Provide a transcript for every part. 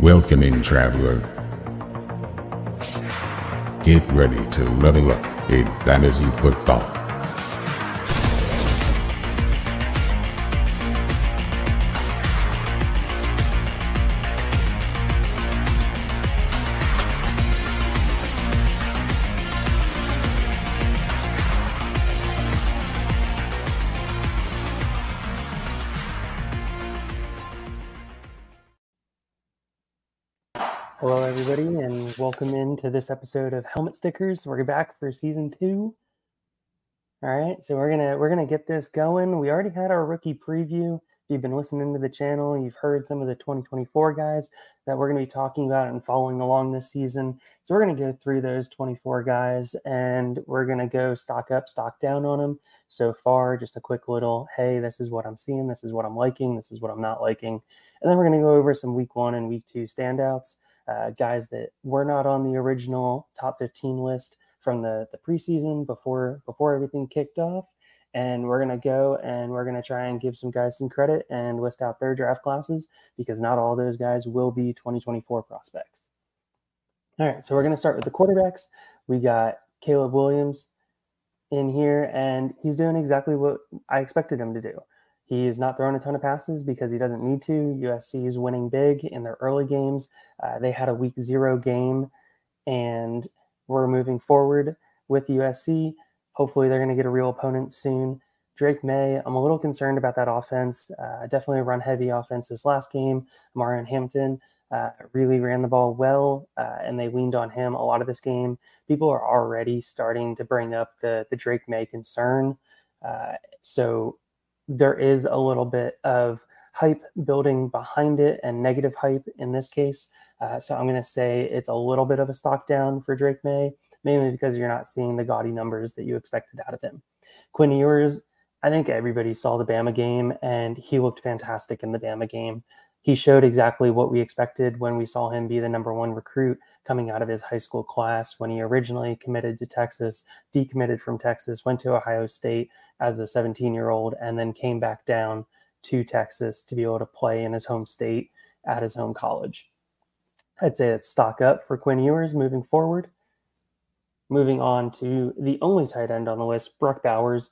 Welcoming traveler. Get ready to level up in Dynasty Football. Hello, everybody, and welcome into this episode of Helmet Stickers. We're back for season 2. All right, so we're gonna get this going. We already had our rookie preview. If you've been listening to the channel, you've heard some of the 2024 guys that we're gonna be talking about and following along this season. So we're gonna go through those 24 guys, and we're gonna go stock up, stock down on them. So far, just a quick little, hey, this is what I'm seeing, this is what I'm liking, this is what I'm not liking, and then we're gonna go over some week 1 and week 2 standouts. Guys that were not on the original top 15 list from the preseason before everything kicked off. And we're going to go and we're going to try and give some guys some credit and list out their draft classes, because not all those guys will be 2024 prospects. All right, so we're going to start with the quarterbacks. We got Caleb Williams in here, and he's doing exactly what I expected him to do. He's not throwing a ton of passes because he doesn't need to. USC is winning big in their early games. They had a week 0 game, and we're moving forward with USC. Hopefully they're going to get a real opponent soon. Drake Maye, I'm a little concerned about that offense. Definitely a run-heavy offense this last game. Marion Hampton really ran the ball well, and they leaned on him a lot of this game. People are already starting to bring up the Drake Maye concern. So there is a little bit of hype building behind it, and negative hype in this case. So I'm going to say it's a little bit of a stock down for Drake Maye, mainly because you're not seeing the gaudy numbers that you expected out of him. Quinn Ewers, I think everybody saw the Bama game, and he looked fantastic in the Bama game. He showed exactly what we expected when we saw him be the number 1 recruit coming out of his high school class, when he originally committed to Texas, decommitted from Texas, went to Ohio State as a 17-year-old, and then came back down to Texas to be able to play in his home state at his home college. I'd say it's stock up for Quinn Ewers moving forward. Moving on to the only tight end on the list, Brock Bowers.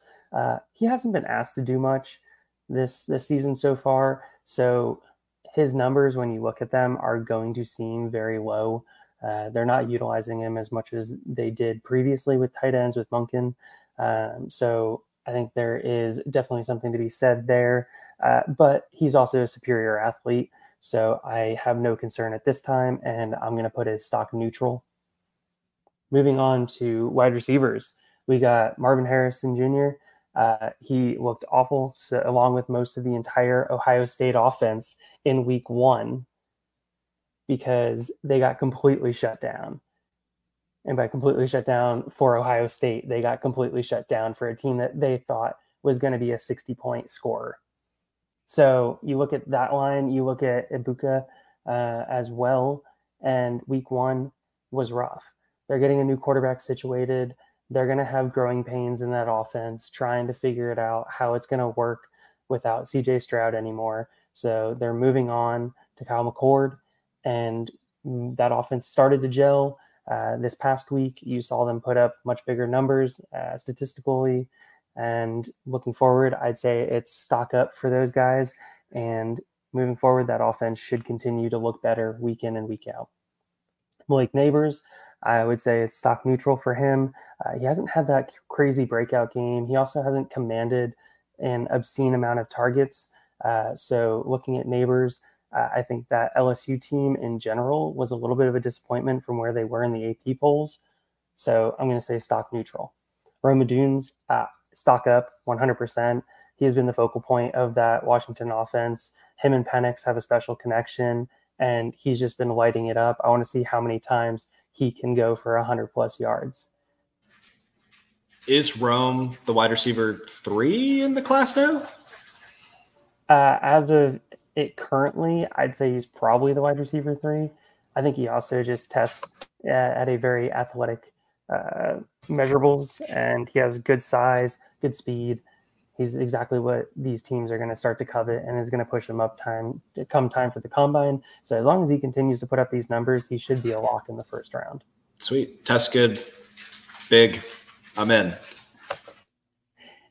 He hasn't been asked to do much this season so far, so his numbers, when you look at them, are going to seem very low. They're not utilizing him as much as they did previously with tight ends with Munkin. So I think there is definitely something to be said there. But he's also a superior athlete, so I have no concern at this time, and I'm going to put his stock neutral. Moving on to wide receivers, we got Marvin Harrison Jr. He looked awful, so, along with most of the entire Ohio State offense in week 1, because they got completely shut down. And by completely shut down for Ohio State, they got completely shut down for a team that they thought was going to be a 60-point scorer. So you look at that line, you look at Ibuka as well, and week 1 was rough. They're getting a new quarterback situated. They're going to have growing pains in that offense, trying to figure it out how it's going to work without CJ Stroud anymore. So they're moving on to Kyle McCord, and that offense started to gel. This past week, you saw them put up much bigger numbers statistically, and looking forward, I'd say it's stock up for those guys, and moving forward, that offense should continue to look better week in and week out. Malik Neighbors, I would say it's stock neutral for him. He hasn't had that crazy breakout game. He also hasn't commanded an obscene amount of targets. So looking at Neighbors, I think that LSU team in general was a little bit of a disappointment from where they were in the AP polls. So I'm going to say stock neutral. Rome Odunze, stock up 100%. He has been the focal point of that Washington offense. Him and Penix have a special connection, and he's just been lighting it up. I want to see how many times he can go for 100-plus yards. Is Rome the wide receiver 3 in the class now? As of it currently, I'd say he's probably the wide receiver 3. I think he also just tests at a very athletic measurables, and he has good size, good speed, he's exactly what these teams are going to start to covet and is going to push him up time for the combine. So as long as he continues to put up these numbers, he should be a lock in the first round. Sweet. Test good. Big. I'm in.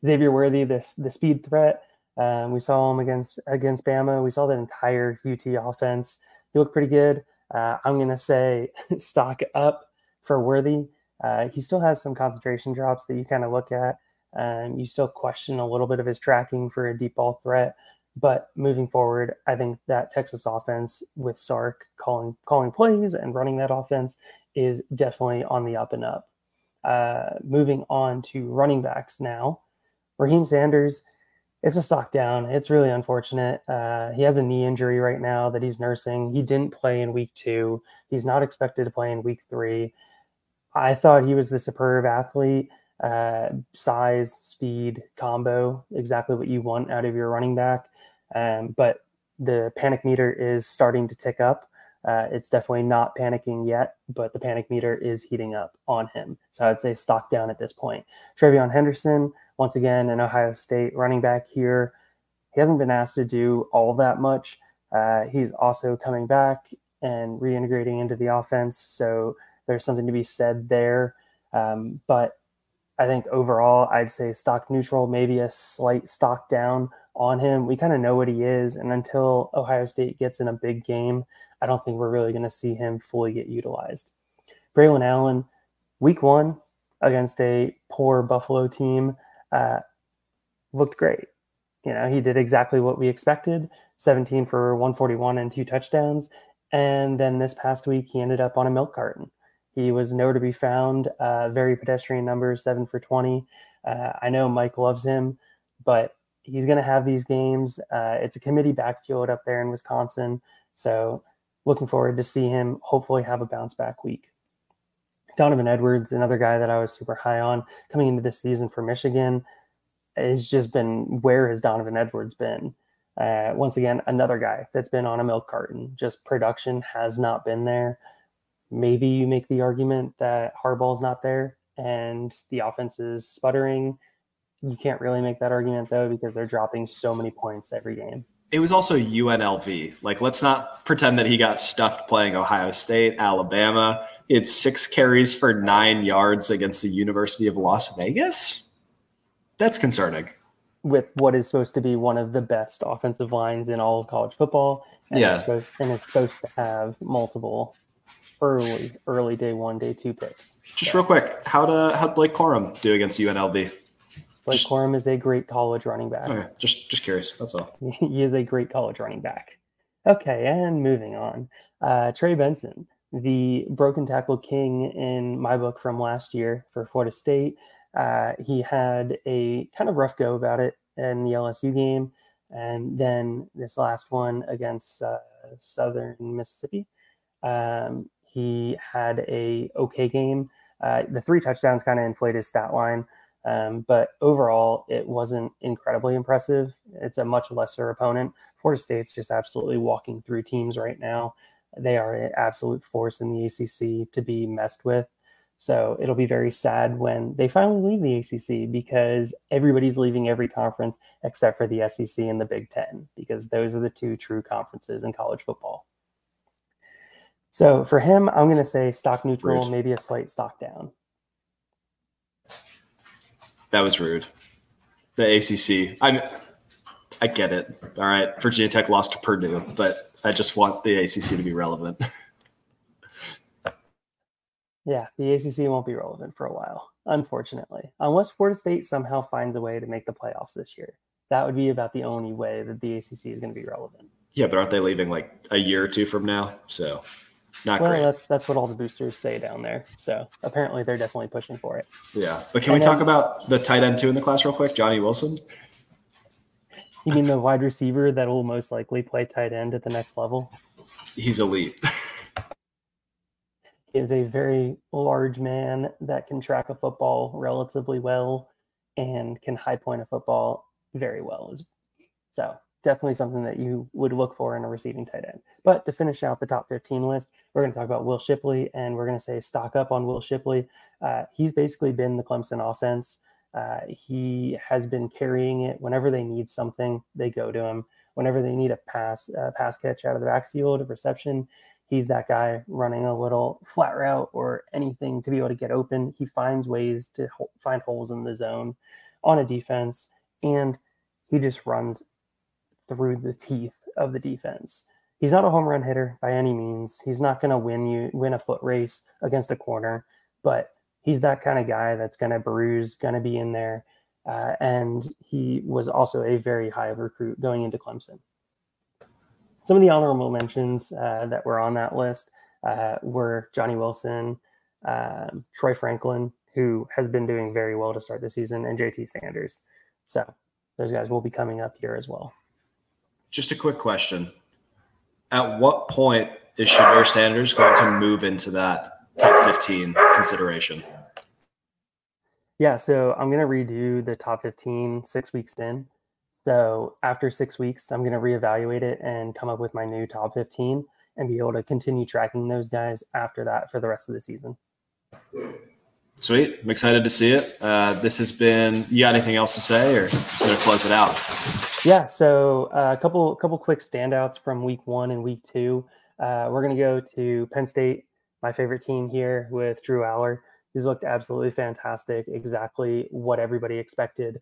Xavier Worthy, the speed threat. We saw him against Bama. We saw that entire UT offense. He looked pretty good. I'm going to say stock up for Worthy. He still has some concentration drops that you kind of look at. You still question a little bit of his tracking for a deep ball threat. But moving forward, I think that Texas offense with Sark calling plays and running that offense is definitely on the up and up. Moving on to running backs now. Raheem Sanders, it's a sock down. It's really unfortunate. He has a knee injury right now that he's nursing. He didn't play in week 2. He's not expected to play in week 3. I thought he was the superb athlete. Size, speed, combo, exactly what you want out of your running back. But the panic meter is starting to tick up. It's definitely not panicking yet, but the panic meter is heating up on him. So I'd say stock down at this point. TreVeyon Henderson, once again, an Ohio State running back here. He hasn't been asked to do all that much. He's also coming back and reintegrating into the offense. So there's something to be said there. But I think overall, I'd say stock neutral, maybe a slight stock down on him. We kind of know what he is. And until Ohio State gets in a big game, I don't think we're really going to see him fully get utilized. Braelon Allen, week 1 against a poor Buffalo team, looked great. You know, he did exactly what we expected, 17 for 141 and 2 touchdowns. And then this past week, he ended up on a milk carton. He was nowhere to be found, very pedestrian numbers, 7 for 20. I know Mike loves him, but he's going to have these games. It's a committee backfield up there in Wisconsin. So looking forward to see him hopefully have a bounce back week. Donovan Edwards, another guy that I was super high on coming into this season for Michigan, has just been, where has Donovan Edwards been? Once again, another guy that's been on a milk carton. Just production has not been there. Maybe you make the argument that Harbaugh's not there and the offense is sputtering. You can't really make that argument, though, because they're dropping so many points every game. It was also UNLV. Like, let's not pretend that he got stuffed playing Ohio State, Alabama. It's 6 carries for 9 yards against the University of Las Vegas. That's concerning. With what is supposed to be one of the best offensive lines in all of college football. And yeah. Is supposed to have multiple early day 1, day 2 picks. Just real quick, how'd Blake Corum do against UNLV? Blake Corum is a great college running back. Okay, just curious, that's all. He is a great college running back. Okay, and moving on. Trey Benson, the broken tackle king in my book from last year for Florida State. He had a kind of rough go about it in the LSU game, and then this last one against Southern Mississippi. He had a okay game. The 3 touchdowns kind of inflate his stat line, but overall it wasn't incredibly impressive. It's a much lesser opponent. Florida State's just absolutely walking through teams right now. They are an absolute force in the ACC to be messed with. So it'll be very sad when they finally leave the ACC, because everybody's leaving every conference except for the SEC and the Big Ten, because those are the 2 true conferences in college football. So for him, I'm going to say stock neutral, rude. Maybe a slight stock down. That was rude. The ACC. I get it. All right. Virginia Tech lost to Purdue, but I just want the ACC to be relevant. Yeah, the ACC won't be relevant for a while, unfortunately, unless Florida State somehow finds a way to make the playoffs this year. That would be about the only way that the ACC is going to be relevant. Yeah, but aren't they leaving like a year or 2 from now? So not great. Well, that's what all the boosters say down there. So apparently they're definitely pushing for it. Yeah. But can we talk about the tight end 2 in the class real quick? Johnny Wilson? You mean the wide receiver that will most likely play tight end at the next level? He's elite. He is a very large man that can track a football relatively well and can high point a football very well. So definitely something that you would look for in a receiving tight end. But to finish out the top 15 list, we're going to talk about Will Shipley, and we're going to say stock up on Will Shipley. He's basically been the Clemson offense. He has been carrying it. Whenever they need something, they go to him. Whenever they need a pass catch out of the backfield, a reception, he's that guy running a little flat route or anything to be able to get open. He finds ways to find holes in the zone on a defense, and he just runs through the teeth of the defense. He's not a home run hitter by any means. He's not going to win a foot race against a corner, but he's that kind of guy that's going to bruise, going to be in there. And he was also a very high recruit going into Clemson. Some of the honorable mentions that were on that list were Johnny Wilson, Troy Franklin, who has been doing very well to start the season, and JT Sanders. So those guys will be coming up here as well. Just a quick question. At what point is Shedeur Sanders going to move into that top 15 consideration? Yeah, so I'm going to redo the top 15 6 weeks in. So after 6 weeks, I'm going to reevaluate it and come up with my new top 15 and be able to continue tracking those guys after that for the rest of the season. Sweet. I'm excited to see it. This has been – you got anything else to say, or just going to close it out? Yeah, so a couple quick standouts from week one and week two. We're going to go to Penn State, my favorite team here, with Drew Allar. He's looked absolutely fantastic, exactly what everybody expected.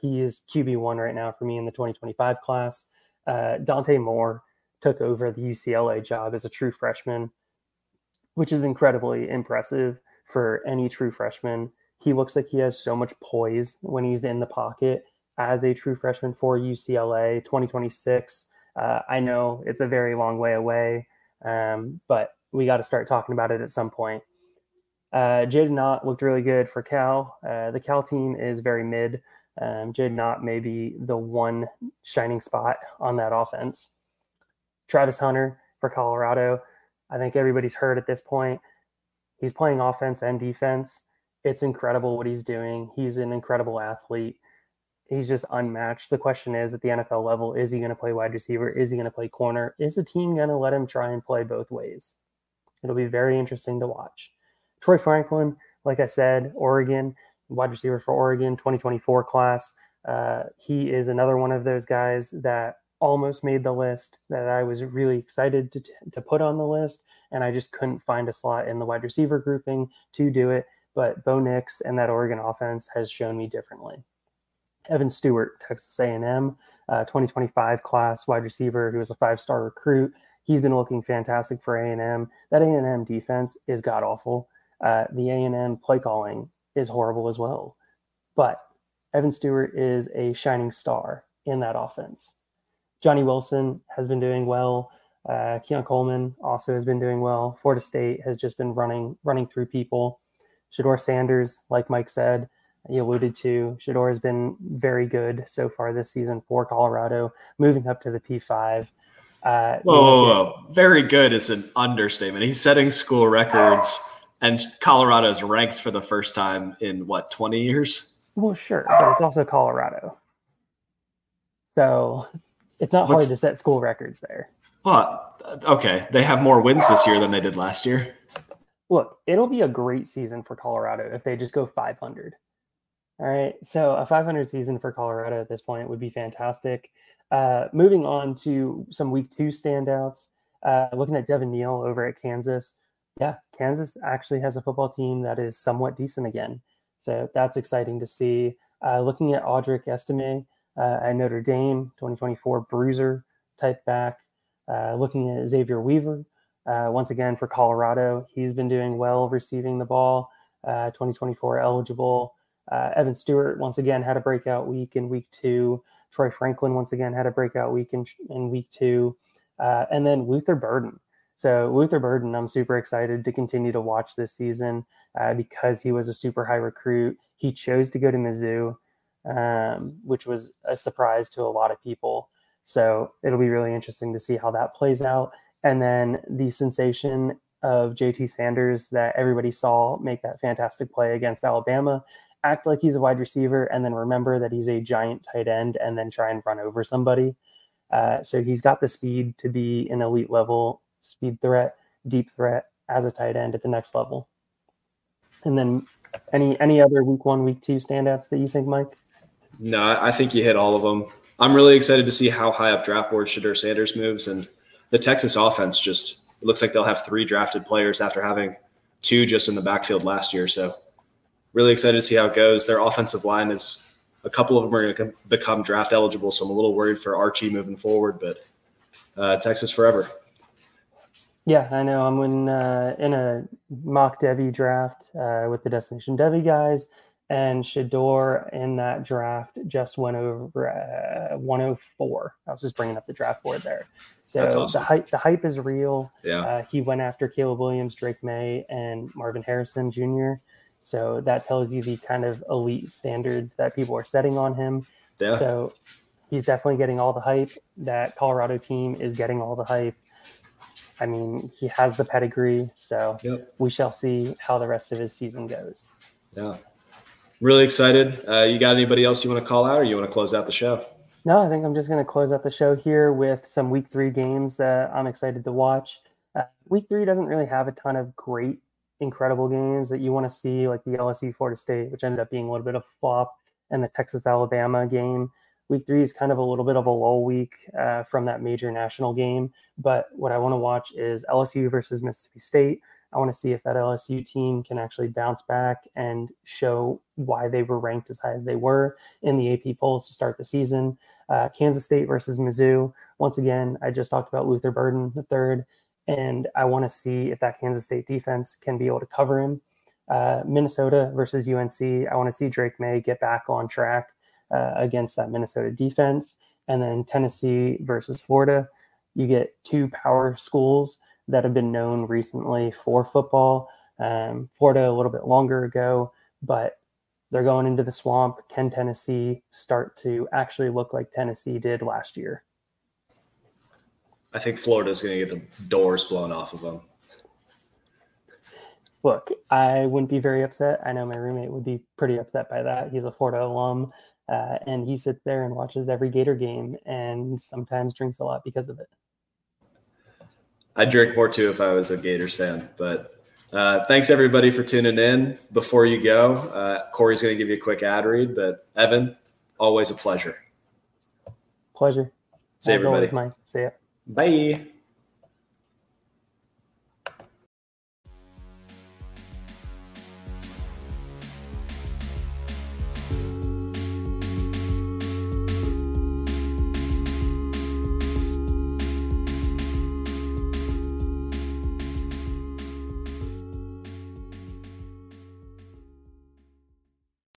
He is QB1 right now for me in the 2025 class. Dante Moore took over the UCLA job as a true freshman, which is incredibly impressive for any true freshman. He looks like he has so much poise when he's in the pocket as a true freshman for UCLA 2026. I know it's a very long way away, but we got to start talking about it at some point. Jaden Knott looked really good for Cal. The Cal team is very mid. Jaden Knott may be the one shining spot on that offense. Travis Hunter for Colorado. I think everybody's heard at this point. He's playing offense and defense. It's incredible what he's doing. He's an incredible athlete. He's just unmatched. The question is, at the NFL level, is he going to play wide receiver? Is he going to play corner? Is the team going to let him try and play both ways? It'll be very interesting to watch. Troy Franklin, like I said, Oregon, wide receiver for Oregon, 2024 class. He is another one of those guys that almost made the list that I was really excited to put on the list, and I just couldn't find a slot in the wide receiver grouping to do it. But Bo Nix and that Oregon offense has shown me differently. Evan Stewart, Texas A&M, 2025 class wide receiver, who was a five-star recruit. He's been looking fantastic for A&M. That A&M defense is god-awful. The A&M play calling is horrible as well. But Evan Stewart is a shining star in that offense. Johnny Wilson has been doing well. Keon Coleman also has been doing well. Florida State has just been running through people. Shedeur Sanders, like Mike said, he alluded to, Shedeur has been very good so far this season for Colorado, moving up to the P5. Whoa. Very good is an understatement. He's setting school records. And Colorado's ranked for the first time in, 20 years? Well, sure, but it's also Colorado. So it's not hard to set school records there. Well, okay, they have more wins this year than they did last year. Look, it'll be a great season for Colorado if they just go 500. All right, so a 500 season for Colorado at this point would be fantastic. Moving on to some week two standouts, looking at Devin Neal over at Kansas. Yeah, Kansas actually has a football team that is somewhat decent again. So that's exciting to see. Looking at Audric Estime at Notre Dame, 2024 bruiser type back. Looking at Xavier Weaver, once again for Colorado. He's been doing well receiving the ball, 2024 eligible. Evan Stewart, once again, had a breakout week in week two. Troy Franklin, once again, had a breakout week in week two. And then Luther Burden. So Luther Burden, I'm super excited to continue to watch this season because he was a super high recruit. He chose to go to Mizzou, which was a surprise to a lot of people. So it'll be really interesting to see how that plays out. And then the sensation of JT Sanders that everybody saw make that fantastic play against Alabama, act like he's a wide receiver, and then remember that he's a giant tight end and then try and run over somebody. So he's got the speed to be an elite level speed threat, deep threat as a tight end at the next level. And then Any other week one, week two standouts that you think, Mike? No, I think you hit all of them. I'm really excited to see how high up draft board Shedeur Sanders moves. And the Texas offense just – it looks like they'll have 3 drafted players after having 2 just in the backfield last year. So really excited to see how it goes. Their offensive line is – a couple of them are going to become draft eligible, so I'm a little worried for Archie moving forward. But Texas forever. Yeah, I know. I'm in a mock Devy draft with the Destination Devy guys, and Shedeur in that draft just went over 104. I was just bringing up the draft board there. So that's awesome. The hype is real. Yeah. He went after Caleb Williams, Drake Maye, and Marvin Harrison Jr. So that tells you the kind of elite standard that people are setting on him. Yeah. So he's definitely getting all the hype. That Colorado team is getting all the hype. I mean, he has the pedigree, so we shall see how the rest of his season goes. Yeah. Really excited. You got anybody else you want to call out, or you want to close out the show? No, I think I'm just going to close out the show here with some Week 3 games that I'm excited to watch. Week 3 doesn't really have a ton of great, incredible games that you want to see, like the LSU-Florida State, which ended up being a little bit of a flop, and the Texas-Alabama game. Week 3 is kind of a little bit of a lull week from that major national game. But what I want to watch is LSU versus Mississippi State. I want to see if that LSU team can actually bounce back and show why they were ranked as high as they were in the AP polls to start the season. Kansas State versus Mizzou. Once again, I just talked about Luther Burden III, and I want to see if that Kansas State defense can be able to cover him. Minnesota versus UNC. I want to see Drake Maye get back on track against that Minnesota defense. And then Tennessee versus Florida. You get 2 power schools that have been known recently for football. Florida a little bit longer ago, but they're going into the swamp. Can Tennessee start to actually look like Tennessee did last year? I think Florida's going to get the doors blown off of them. Look, I wouldn't be very upset. I know my roommate would be pretty upset by that. He's a Florida alum. And he sits there and watches every Gator game and sometimes drinks a lot because of it. I'd drink more too if I was a Gators fan. But thanks everybody for tuning in. Before you go, Corey's going to give you a quick ad read. But Evan, always a pleasure. Pleasure. See you, everybody. Always, Mike. See ya. Bye.